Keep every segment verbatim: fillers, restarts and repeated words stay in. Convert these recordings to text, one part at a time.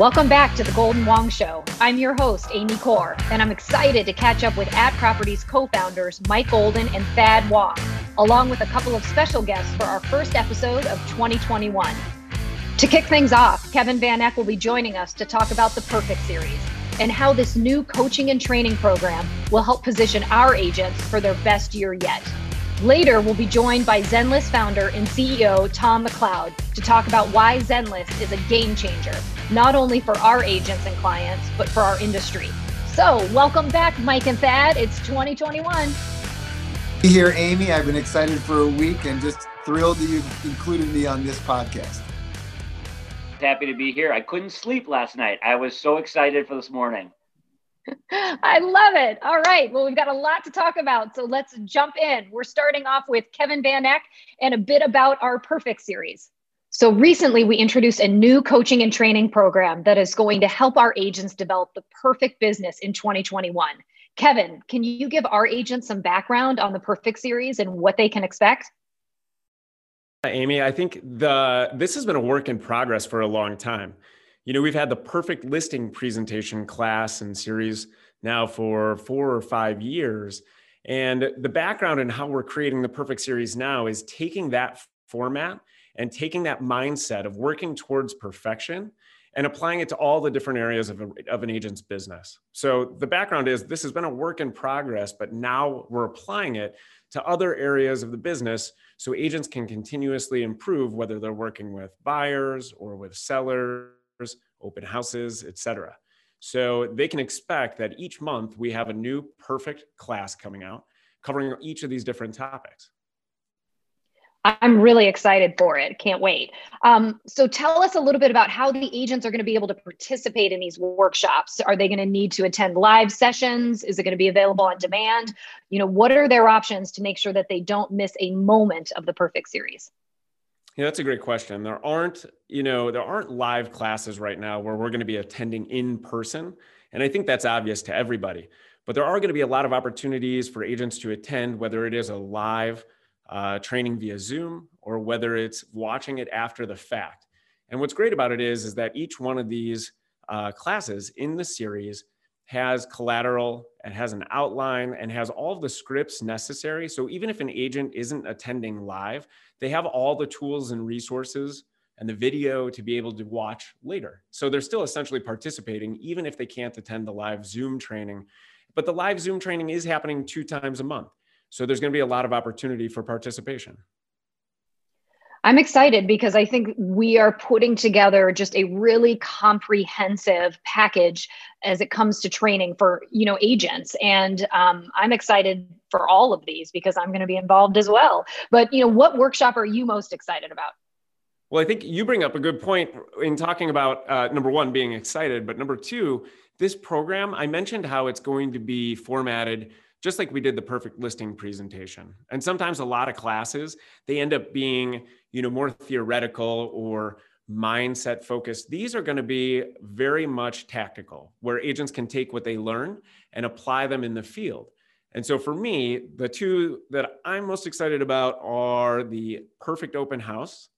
Welcome back to The Golden Wong Show. I'm your host, Amy Corr, and I'm excited to catch up with at Properties co-founders Mike Golden and Thad Wong, along with a couple of special guests for our first episode of twenty twenty-one. To kick things off, Kevin Van Eck will be joining us to talk about the Perfect Series and how this new coaching and training program will help position our agents for their best year yet. Later, we'll be joined by Zenlist founder and C E O Tom McLeod to talk about why Zenlist is a game changer, not only for our agents and clients, but for our industry. So welcome back, Mike and Thad. It's twenty twenty-one. Here, Amy, I've been excited for a week and just thrilled that you've included me on this podcast. Happy to be here. I couldn't sleep last night. I was so excited for this morning. I love it. All right. Well, we've got a lot to talk about, so let's jump in. We're starting off with Kevin Van Eck and a bit about our Perfect Series. So recently, we introduced a new coaching and training program that is going to help our agents develop the perfect business in twenty twenty-one. Kevin, can you give our agents some background on the Perfect Series and what they can expect? Hi, Amy. I think the this has been a work in progress for a long time. You know, we've had the perfect listing presentation class and series now for four or five years. And the background in how we're creating the perfect series now is taking that format and taking that mindset of working towards perfection and applying it to all the different areas of, a, of an agent's business. So the background is this has been a work in progress, but now we're applying it to other areas of the business so agents can continuously improve, whether they're working with buyers or with sellers, open houses, et cetera. So they can expect that each month we have a new perfect class coming out, covering each of these different topics. I'm really excited for it. Can't wait. Um, so tell us a little bit about how the agents are going to be able to participate in these workshops. Are they going to need to attend live sessions? Is it going to be available on demand? You know, what are their options to make sure that they don't miss a moment of the perfect series? Yeah, that's a great question. There aren't, you know, there aren't live classes right now where we're going to be attending in person. And I think that's obvious to everybody, but there are going to be a lot of opportunities for agents to attend, whether it is a live uh, training via Zoom or whether it's watching it after the fact. And what's great about it is, is that each one of these uh, classes in the series has collateral and has an outline and has all of the scripts necessary. So even if an agent isn't attending live, they have all the tools and resources and the video to be able to watch later. So they're still essentially participating, even if they can't attend the live Zoom training. But the live Zoom training is happening two times a month. So there's going to be a lot of opportunity for participation. I'm excited because I think we are putting together just a really comprehensive package as it comes to training for, you know, agents. And um, I'm excited for all of these because I'm going to be involved as well. But, you know, what workshop are you most excited about? Well, I think you bring up a good point in talking about, uh, number one, being excited. But number two, this program, I mentioned how it's going to be formatted just like we did the perfect listing presentation. And sometimes a lot of classes, they end up being, you know, more theoretical or mindset focused. These are going to be very much tactical, where agents can take what they learn and apply them in the field. And so for me, the two that I'm most excited about are the perfect open house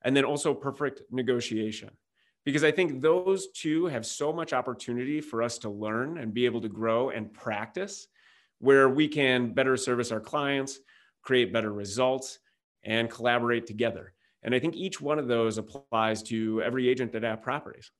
and then also perfect negotiation, because I think those two have so much opportunity for us to learn and be able to grow and practice, where we can better service our clients, create better results, and collaborate together. And I think each one of those applies to every agent at @ Properties.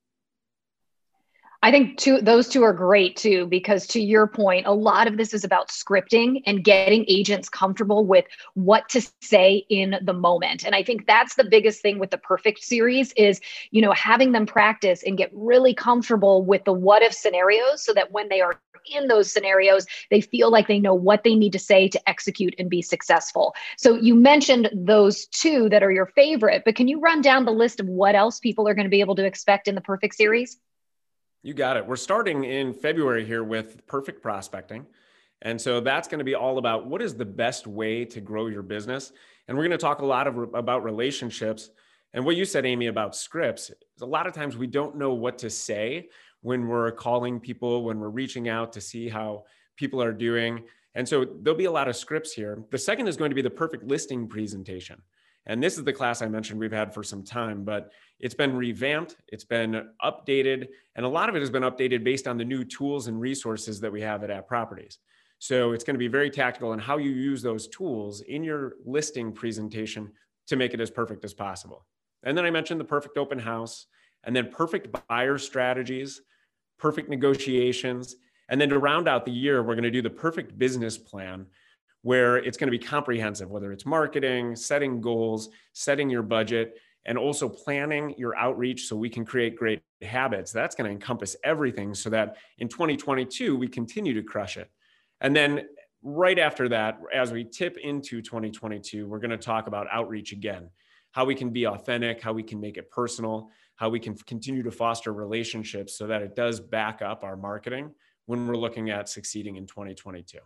I think two, those two are great too, because to your point, a lot of this is about scripting and getting agents comfortable with what to say in the moment. And I think that's the biggest thing with the Perfect Series is, you know, having them practice and get really comfortable with the what if scenarios so that when they are in those scenarios, they feel like they know what they need to say to execute and be successful. So you mentioned those two that are your favorite, but can you run down the list of what else people are going to be able to expect in the Perfect Series? You got it. We're starting in February here with perfect prospecting. And so that's going to be all about what is the best way to grow your business. And we're going to talk a lot of, about relationships. And what you said, Amy, about scripts, is a lot of times we don't know what to say when we're calling people, when we're reaching out to see how people are doing. And so there'll be a lot of scripts here. The second is going to be the perfect listing presentation. And this is the class I mentioned we've had for some time, but it's been revamped, it's been updated, and a lot of it has been updated based on the new tools and resources that we have at @ Properties. So it's going to be very tactical on how you use those tools in your listing presentation to make it as perfect as possible. And then I mentioned the perfect open house, and then perfect buyer strategies, perfect negotiations. And then to round out the year, we're going to do the perfect business plan, where it's going to be comprehensive, whether it's marketing, setting goals, setting your budget, and also planning your outreach so we can create great habits. That's going to encompass everything so that in twenty twenty-two, we continue to crush it. And then right after that, as we tip into twenty twenty-two, we're going to talk about outreach again, how we can be authentic, how we can make it personal, how we can continue to foster relationships so that it does back up our marketing when we're looking at succeeding in twenty twenty-two.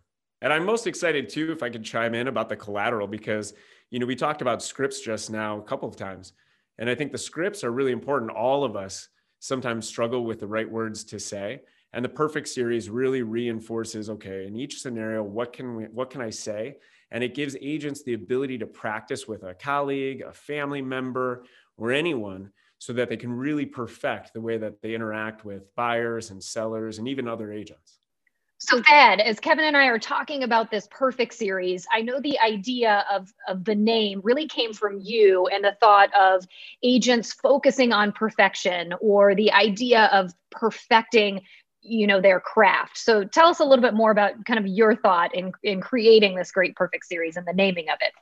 And I'm most excited too, if I could chime in about the collateral, because, you know, we talked about scripts just now a couple of times, and I think the scripts are really important. All of us sometimes struggle with the right words to say, and the Perfect Series really reinforces, okay, in each scenario, what can we, what can I say? And it gives agents the ability to practice with a colleague, a family member, or anyone, so that they can really perfect the way that they interact with buyers and sellers and even other agents. So Thad, as Kevin and I are talking about this Perfect Series, I know the idea of, of the name really came from you and the thought of agents focusing on perfection, or the idea of perfecting, you know, their craft. So tell us a little bit more about kind of your thought in, in creating this great Perfect Series and the naming of it.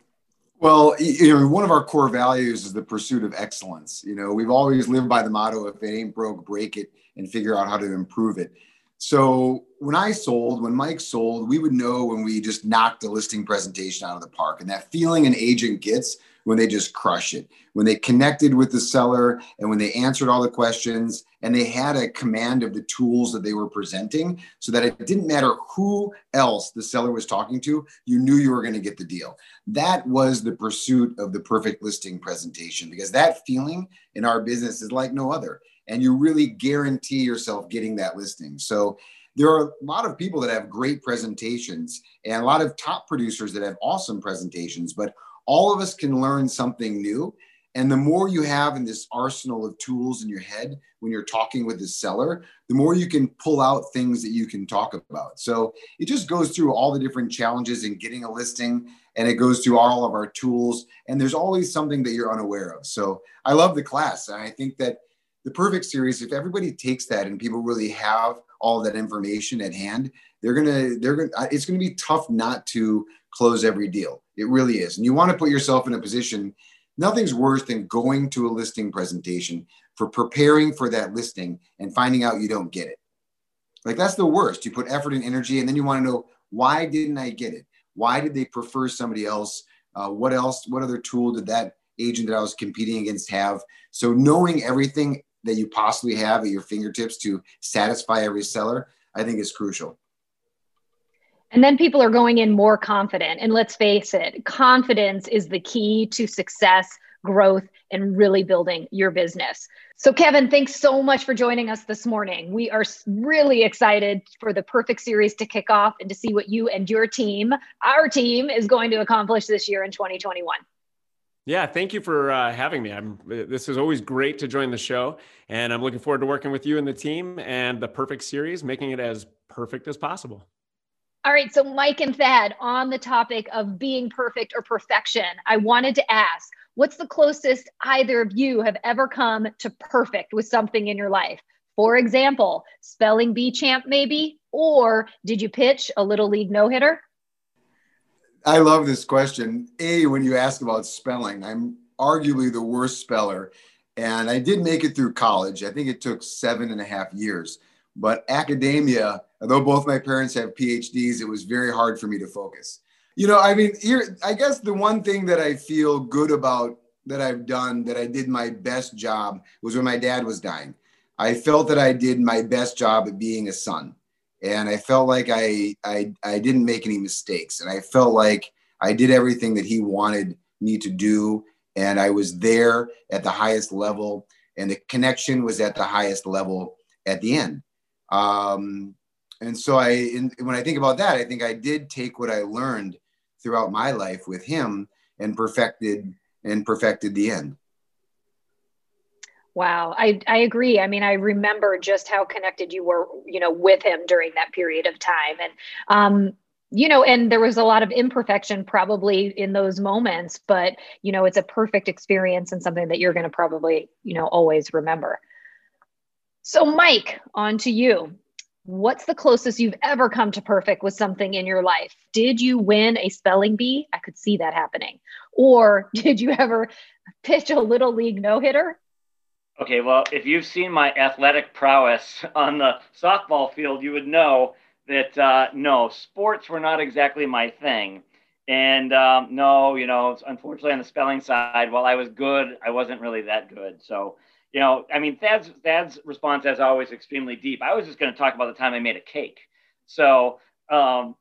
Well, you know, one of our core values is the pursuit of excellence. You know, we've always lived by the motto, if it ain't broke, break it and figure out how to improve it. So when I sold, when Mike sold, we would know when we just knocked the listing presentation out of the park, and that feeling an agent gets when they just crush it, when they connected with the seller and when they answered all the questions and they had a command of the tools that they were presenting, so that it didn't matter who else the seller was talking to, you knew you were going to get the deal. That was the pursuit of the perfect listing presentation, because that feeling in our business is like no other. And you really guarantee yourself getting that listing. So there are a lot of people that have great presentations and a lot of top producers that have awesome presentations, but all of us can learn something new. And the more you have in this arsenal of tools in your head when you're talking with the seller, the more you can pull out things that you can talk about. So it just goes through all the different challenges in getting a listing, and it goes through all of our tools. And there's always something that you're unaware of. So I love the class. And I think that the Perfect Series, if everybody takes that and people really have all that information at hand, they're gonna, they're gonna, it's gonna be tough not to close every deal. It really is. And you wanna put yourself in a position, nothing's worse than going to a listing presentation for preparing for that listing and finding out you don't get it. Like, that's the worst. You put effort and energy, and then you wanna know, why didn't I get it? Why did they prefer somebody else? Uh, what else, what other tool did that agent that I was competing against have? So knowing everything that you possibly have at your fingertips to satisfy every seller, I think is crucial. And then people are going in more confident. And let's face it, confidence is the key to success, growth, and really building your business. So Kevin, thanks so much for joining us this morning. We are really excited for the Perfect Series to kick off and to see what you and your team, our team, is going to accomplish this year in twenty twenty-one. Yeah, thank you for uh, having me. I'm, this is always great to join the show, and I'm looking forward to working with you and the team and the Perfect Series, making it as perfect as possible. All right, so Mike and Thad, on the topic of being perfect or perfection, I wanted to ask, what's the closest either of you have ever come to perfect with something in your life? For example, spelling bee champ maybe, or did you pitch a little league no-hitter? I love this question. A, when you ask about spelling, I'm arguably the worst speller. And I did make it through college. I think it took seven and a half years. But academia, although both my parents have P H Ds, it was very hard for me to focus. You know, I mean, here, I guess the one thing that I feel good about that I've done, that I did my best job, was when my dad was dying. I felt that I did my best job at being a son. And I felt like I, I, I didn't make any mistakes. And I felt like I did everything that he wanted me to do. And I was there at the highest level. And the connection was at the highest level at the end. Um, and so I, in, when I think about that, I think I did take what I learned throughout my life with him and perfected and perfected the end. Wow. I, I agree. I mean, I remember just how connected you were, you know, with him during that period of time. And, um, you know, and there was a lot of imperfection probably in those moments, but, you know, it's a perfect experience and something that you're going to probably, you know, always remember. So Mike, on to you. What's the closest you've ever come to perfect with something in your life? Did you win a spelling bee? I could see that happening. Or did you ever pitch a little league no-hitter? Okay, well, if you've seen my athletic prowess on the softball field, you would know that, uh, no, sports were not exactly my thing. And um, no, you know, unfortunately on the spelling side, while I was good, I wasn't really that good. So, you know, I mean, Thad's, Thad's response, as always, extremely deep. I was just going to talk about the time I made a cake. So, um,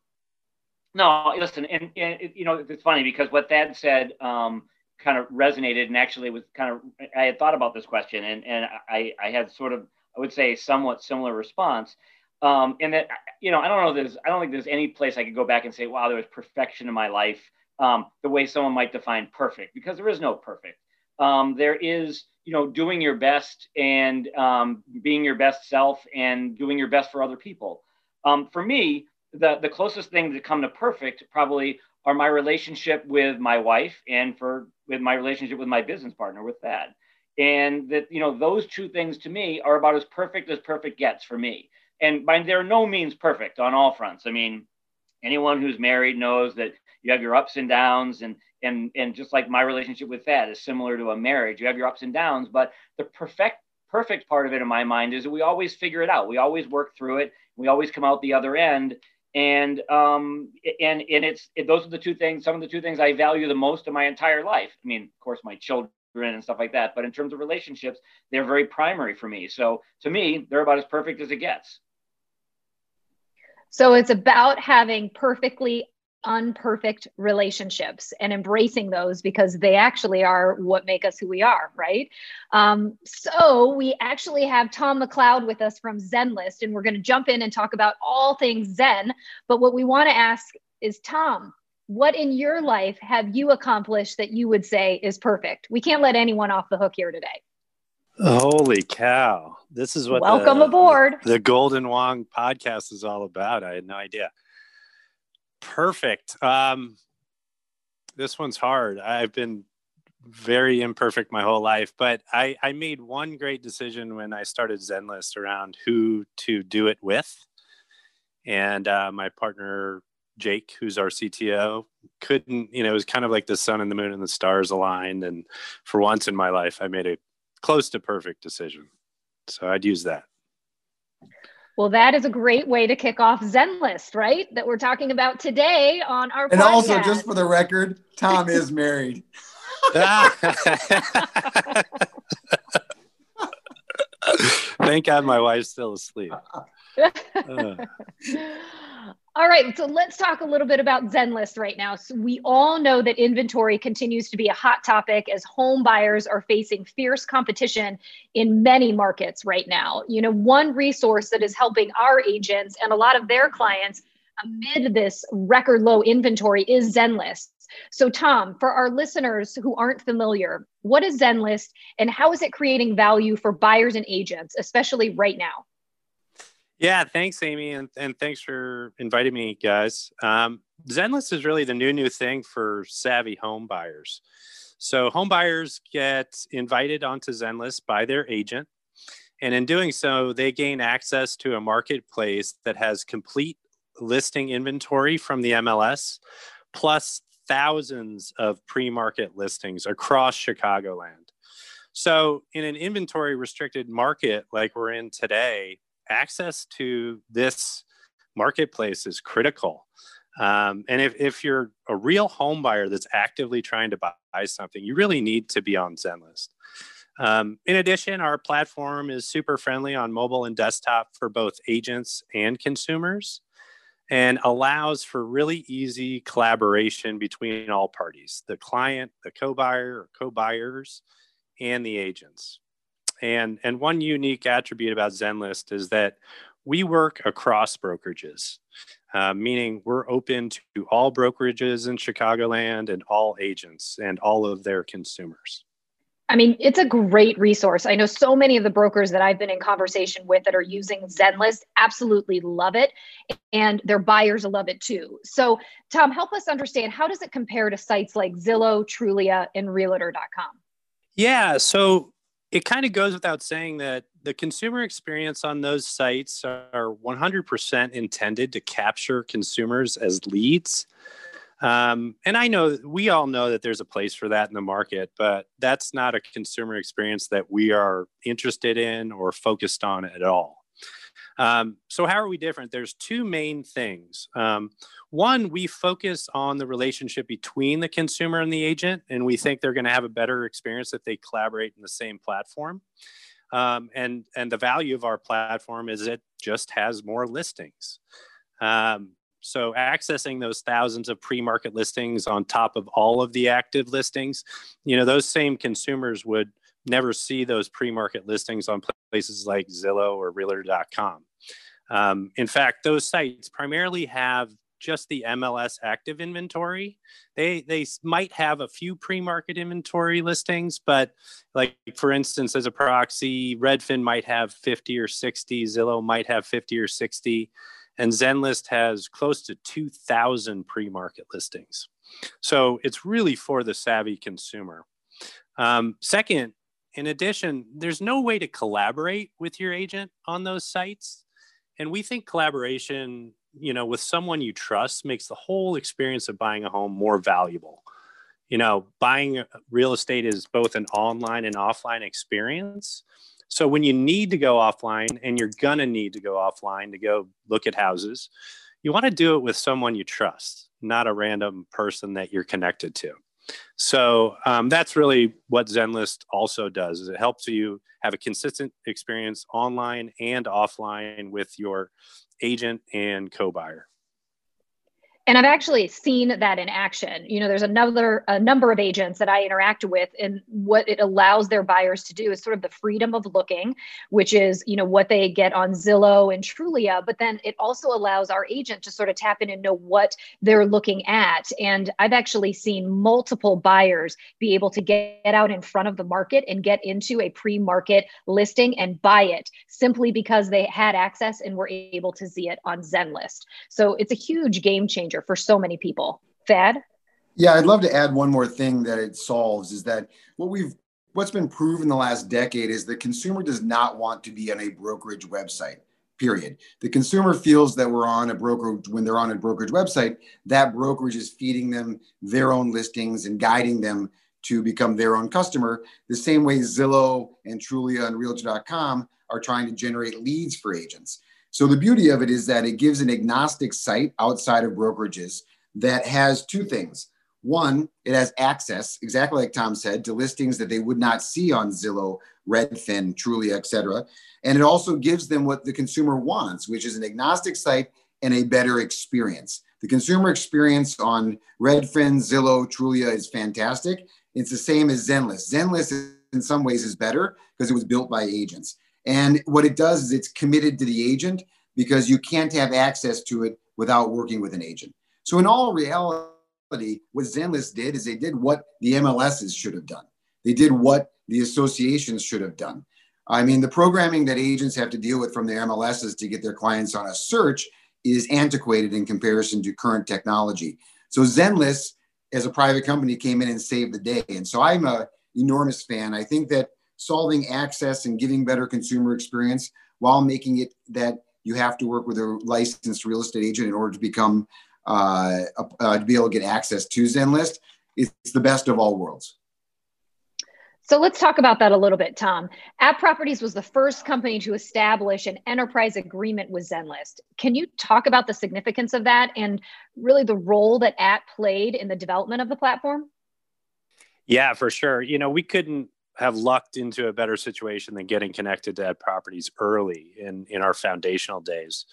no, listen, and, and it, you know, it's funny because what Thad said um, kind of resonated, and actually was kind of, I had thought about this question, and, and I, I had sort of, I would say, somewhat similar response. Um, and that, you know, I don't know, there's, I don't think there's any place I could go back and say, wow, there was perfection in my life, um, the way someone might define perfect, because there is no perfect. Um, there is, you know, doing your best and um, being your best self and doing your best for other people. Um, for me, the, the closest thing to come to perfect probably are my relationship with my wife and for with my relationship with my business partner, with Thad. And that, you know, those two things to me are about as perfect as perfect gets for me. And by there are no means perfect on all fronts. I mean, anyone who's married knows that you have your ups and downs, and and and just like my relationship with Thad is similar to a marriage, you have your ups and downs. But the perfect perfect part of it in my mind is that we always figure it out. We always work through it. We always come out the other end. And um and and it's it, those are the two things. Some of the two things I value the most in my entire life. I mean, of course, my children and stuff like that. But in terms of relationships, they're very primary for me. So to me, they're about as perfect as it gets. So it's about having perfectly unperfect relationships and embracing those, because they actually are what make us who we are, right? Um, so we actually have Tom McLeod with us from Zenlist, and we're going to jump in and talk about all things Zen. But what we want to ask is, Tom, what in your life have you accomplished that you would say is perfect? We can't let anyone off the hook here today. Holy cow. This is what Welcome the, aboard. The Golden Wong podcast is all about. I had no idea. Perfect. Um, this one's hard. I've been very imperfect my whole life, but I, I made one great decision when I started Zenlist around who to do it with. And uh, my partner, Jake, who's our C T O, couldn't, you know, it was kind of like the sun and the moon and the stars aligned. And for once in my life, I made a close to perfect decision. So I'd use that. Well, that is a great way to kick off Zenlist, right? That we're talking about today on our and podcast. And also, just for the record, Tom is married. Thank God my wife's still asleep. uh. All right, so let's talk a little bit about Zenlist right now. So we all know that inventory continues to be a hot topic as home buyers are facing fierce competition in many markets right now. You know, one resource that is helping our agents and a lot of their clients amid this record low inventory is Zenlist. So Tom, for our listeners who aren't familiar, what is Zenlist and how is it creating value for buyers and agents, especially right now? Yeah, thanks, Amy, and, and thanks for inviting me, guys. Um, Zenlist is really the new, new thing for savvy home buyers. So home buyers get invited onto Zenlist by their agent, and in doing so, they gain access to a marketplace that has complete listing inventory from the M L S, plus thousands of pre-market listings across Chicagoland. So in an inventory-restricted market like we're in today, access to this marketplace is critical. Um, and if, if you're a real home buyer that's actively trying to buy something, you really need to be on Zenlist. Um, in addition, our platform is super friendly on mobile and desktop for both agents and consumers, and allows for really easy collaboration between all parties, the client, the co-buyer or co-buyers, and the agents. And, and one unique attribute about Zenlist is that we work across brokerages. uh, meaning we're open to all brokerages in Chicagoland and all agents and all of their consumers. I mean, it's a great resource. I know so many of the brokers that I've been in conversation with that are using Zenlist absolutely love it, and their buyers love it too. So Tom, help us understand, how does it compare to sites like Zillow, Trulia, and Realtor dot com? Yeah, so it kind of goes without saying that the consumer experience on those sites are one hundred percent intended to capture consumers as leads. Um, and I know, we all know that there's a place for that in the market, but that's not a consumer experience that we are interested in or focused on at all. Um, so how are we different? There's two main things. Um, one, we focus on the relationship between the consumer and the agent, and we think they're going to have a better experience if they collaborate in the same platform. Um, and, and the value of our platform is it just has more listings. Um, So accessing those thousands of pre-market listings on top of all of the active listings, you know, those same consumers would never see those pre-market listings on places like Zillow or Realtor dot com. Um, in fact, those sites primarily have just the M L S active inventory. They, they might have a few pre-market inventory listings, but like, for instance, as a proxy, Redfin might have fifty or sixty, Zillow might have fifty or sixty. And Zenlist has close to two thousand pre-market listings. So it's really for the savvy consumer. Um, second, in addition, there's no way to collaborate with your agent on those sites. And we think collaboration, you know, with someone you trust makes the whole experience of buying a home more valuable. You know, buying real estate is both an online and offline experience. So when you need to go offline, and you're going to need to go offline to go look at houses, you want to do it with someone you trust, not a random person that you're connected to. So um, that's really what Zenlist also does, is it helps you have a consistent experience online and offline with your agent and co-buyer. And I've actually seen that in action. You know, there's another a number of agents that I interact with, and what it allows their buyers to do is sort of the freedom of looking, which is, you know, what they get on Zillow and Trulia, but then it also allows our agent to sort of tap in and know what they're looking at. And I've actually seen multiple buyers be able to get out in front of the market and get into a pre-market listing and buy it simply because they had access and were able to see it on Zenlist. So it's a huge game changer for so many people. Thad? Yeah, I'd love to add one more thing that it solves, is that what we've, what's been proven the last decade is the consumer does not want to be on a brokerage website, period. The consumer feels that we're on a brokerage, when they're on a brokerage website, that brokerage is feeding them their own listings and guiding them to become their own customer, the same way Zillow and Trulia and Realtor dot com are trying to generate leads for agents. So the beauty of it is that it gives an agnostic site outside of brokerages that has two things. One, it has access, exactly like Tom said, to listings that they would not see on Zillow, Redfin, Trulia, et cetera. And it also gives them what the consumer wants, which is an agnostic site and a better experience. The consumer experience on Redfin, Zillow, Trulia is fantastic. It's the same as Zenlist. Zenlist in some ways is better because it was built by agents. And what it does is it's committed to the agent, because you can't have access to it without working with an agent. So in all reality, what Zenlist did is they did what the M L Ss should have done. They did what the associations should have done. I mean, the programming that agents have to deal with from their M L Ss to get their clients on a search is antiquated in comparison to current technology. So Zenlist, as a private company, came in and saved the day. And so I'm an enormous fan. I think that solving access and giving better consumer experience while making it that you have to work with a licensed real estate agent in order to become, uh, uh, to be able to get access to Zenlist, it's the best of all worlds. So let's talk about that a little bit, Tom. at Properties was the first company to establish an enterprise agreement with Zenlist. Can you talk about the significance of that and really the role that at played in the development of the platform? Yeah, for sure. You know, we couldn't have lucked into a better situation than getting connected to @ Properties early in, in our foundational days.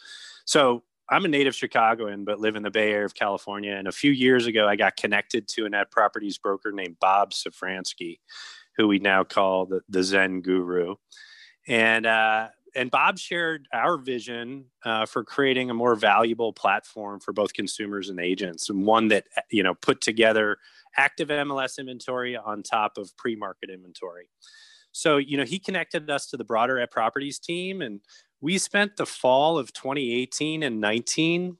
So I'm a native Chicagoan, but live in the Bay Area of California. And a few years ago, I got connected to an @ Properties broker named Bob Safransky, who we now call the, the Zen Guru. And uh, and Bob shared our vision uh, for creating a more valuable platform for both consumers and agents, and one that, you know, put together active M L S inventory on top of pre-market inventory. So, you know, he connected us to the broader @ Properties team, and we spent the fall of twenty eighteen and nineteen,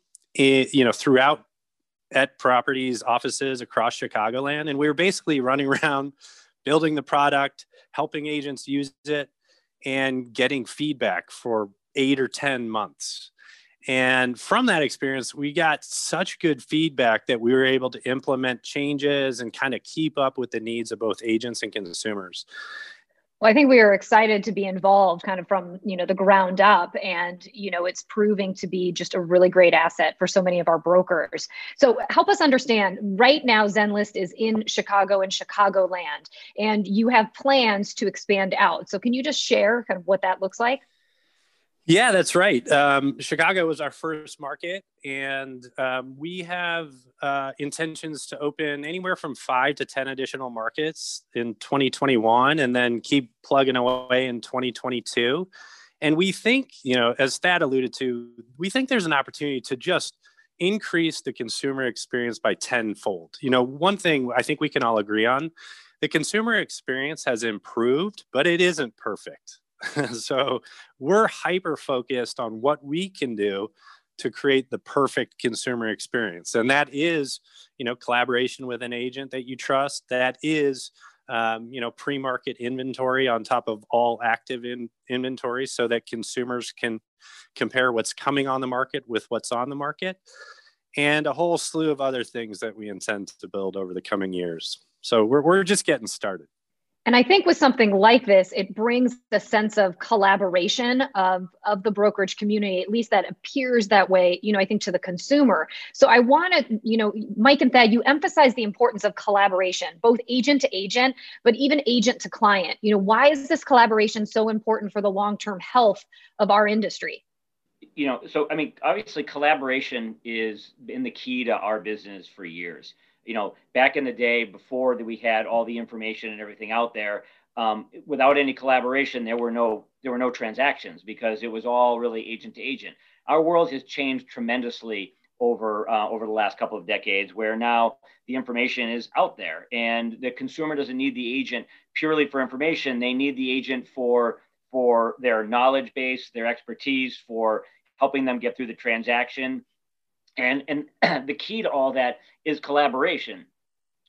it, you know, throughout @ Properties offices across Chicagoland, and we were basically running around building the product, helping agents use it, and getting feedback for eight or ten months. And from that experience, we got such good feedback that we were able to implement changes and kind of keep up with the needs of both agents and consumers. Well, I think we were excited to be involved kind of from, you know, the ground up, and, you know, it's proving to be just a really great asset for so many of our brokers. So help us understand, right now, Zenlist is in Chicago and Chicagoland, and you have plans to expand out. So can you just share kind of what that looks like? Yeah, that's right. Um, Chicago was our first market, and um, we have uh, intentions to open anywhere from five to ten additional markets in twenty twenty-one, and then keep plugging away in twenty twenty-two. And we think, you know, as Thad alluded to, we think there's an opportunity to just increase the consumer experience by tenfold. You know, one thing I think we can all agree on, the consumer experience has improved, but it isn't perfect. So we're hyper-focused on what we can do to create the perfect consumer experience. And that is, you know, collaboration with an agent that you trust. That is, um, you know, pre-market inventory on top of all active in inventory so that consumers can compare what's coming on the market with what's on the market, and a whole slew of other things that we intend to build over the coming years. So we're, we're just getting started. And I think with something like this, it brings the sense of collaboration of, of the brokerage community, at least that appears that way, you know, I think to the consumer. So I want to, you know, Mike and Thad, you emphasize the importance of collaboration, both agent to agent, but even agent to client. You know, why is this collaboration so important for the long-term health of our industry? You know, so, I mean, obviously collaboration is been the key to our business for years. You know, back in the day, before that we had all the information and everything out there, um, without any collaboration, there were no there were no transactions because it was all really agent to agent. Our world has changed tremendously over uh, over the last couple of decades, where now the information is out there, and the consumer doesn't need the agent purely for information. They need the agent for for their knowledge base, their expertise, for helping them get through the transaction. And, and the key to all that is collaboration.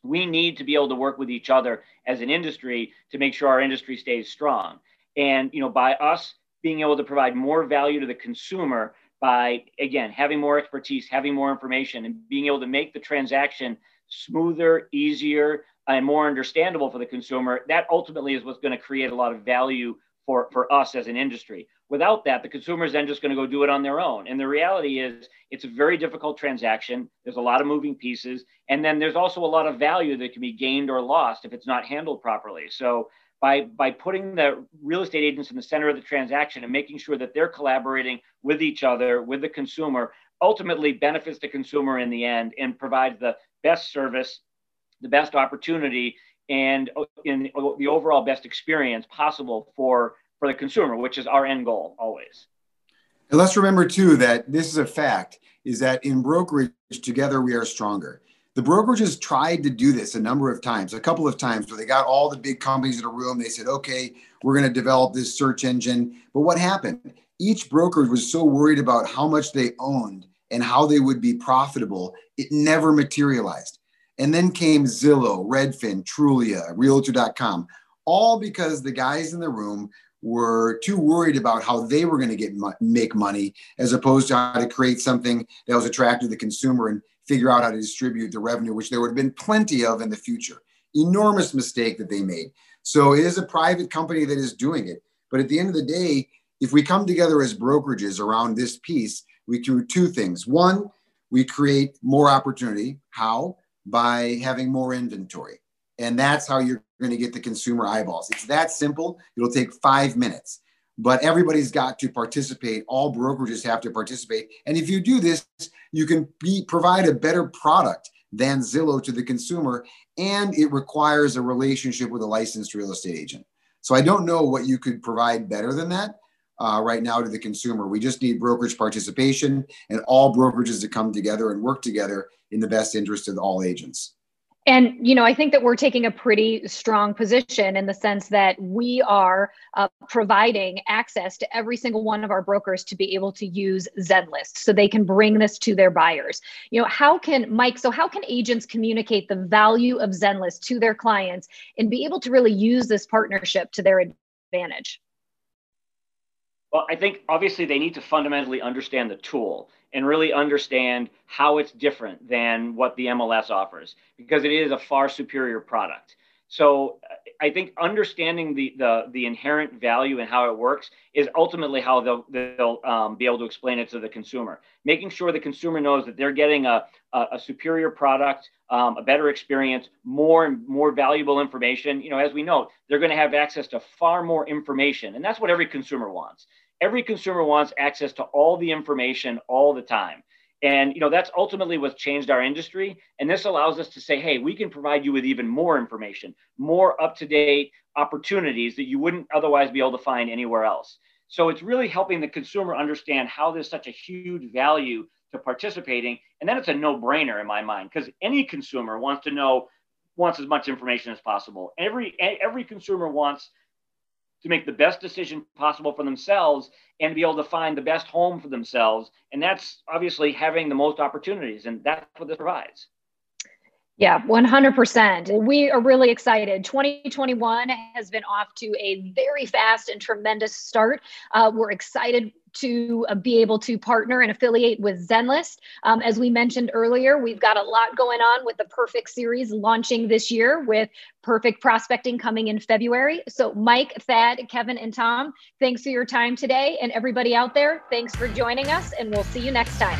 We need to be able to work with each other as an industry to make sure our industry stays strong. And, you know, by us being able to provide more value to the consumer by, again, having more expertise, having more information, and being able to make the transaction smoother, easier, and more understandable for the consumer, that ultimately is what's going to create a lot of value for, for us as an industry. Without that, the consumer is then just going to go do it on their own. And the reality is it's a very difficult transaction. There's a lot of moving pieces. And then there's also a lot of value that can be gained or lost if it's not handled properly. So by, by putting the real estate agents in the center of the transaction and making sure that they're collaborating with each other, with the consumer, ultimately benefits the consumer in the end and provides the best service, the best opportunity, and in the overall best experience possible for for the consumer, which is our end goal always. And let's remember too, that this is a fact, is that in brokerage, together we are stronger. The brokerage has tried to do this a number of times, a couple of times where they got all the big companies in a room. They said, okay, we're going to develop this search engine. But what happened? Each brokerage was so worried about how much they owned and how they would be profitable. It never materialized. And then came Zillow, Redfin, Trulia, Realtor dot com, all because the guys in the room were too worried about how they were going to get make money as opposed to how to create something that was attractive to the consumer and figure out how to distribute the revenue, which there would have been plenty of in the future. Enormous mistake that they made. So it is a private company that is doing it. But at the end of the day, if we come together as brokerages around this piece, we do two things. One, we create more opportunity. How? By having more inventory. And that's how you're going to get the consumer eyeballs. It's that simple. It'll take five minutes, but everybody's got to participate. All brokerages have to participate. And if you do this, you can be, provide a better product than Zillow to the consumer. And it requires a relationship with a licensed real estate agent. So I don't know what you could provide better than that. Uh, right now to the consumer. We just need brokerage participation and all brokerages to come together and work together in the best interest of all agents. And, you know, I think that we're taking a pretty strong position in the sense that we are uh, providing access to every single one of our brokers to be able to use Zenlist so they can bring this to their buyers. You know, how can, Mike, so how can agents communicate the value of Zenlist to their clients and be able to really use this partnership to their advantage? Well, I think obviously they need to fundamentally understand the tool and really understand how it's different than what the M L S offers, because it is a far superior product. So I think understanding the the, the inherent value and how it works is ultimately how they'll, they'll um, be able to explain it to the consumer, making sure the consumer knows that they're getting a, a, a superior product, um, a better experience, more and more valuable information. You know, as we know, they're going to have access to far more information. And that's what every consumer wants. Every consumer wants access to all the information all the time. And, you know, that's ultimately what's changed our industry. And this allows us to say, hey, we can provide you with even more information, more up-to-date opportunities that you wouldn't otherwise be able to find anywhere else. So it's really helping the consumer understand how there's such a huge value to participating. And then it's a no-brainer in my mind, because any consumer wants to know, wants as much information as possible. Every, every consumer wants to make the best decision possible for themselves and be able to find the best home for themselves. And that's obviously having the most opportunities, and that's what this provides. Yeah, one hundred percent. We are really excited. twenty twenty-one has been off to a very fast and tremendous start. Uh, we're excited to uh, be able to partner and affiliate with Zenlist. Um, as we mentioned earlier, we've got a lot going on with the Perfect Series launching this year, with Perfect Prospecting coming in February. So Mike, Thad, Kevin, and Tom, thanks for your time today. And everybody out there, thanks for joining us, and we'll see you next time.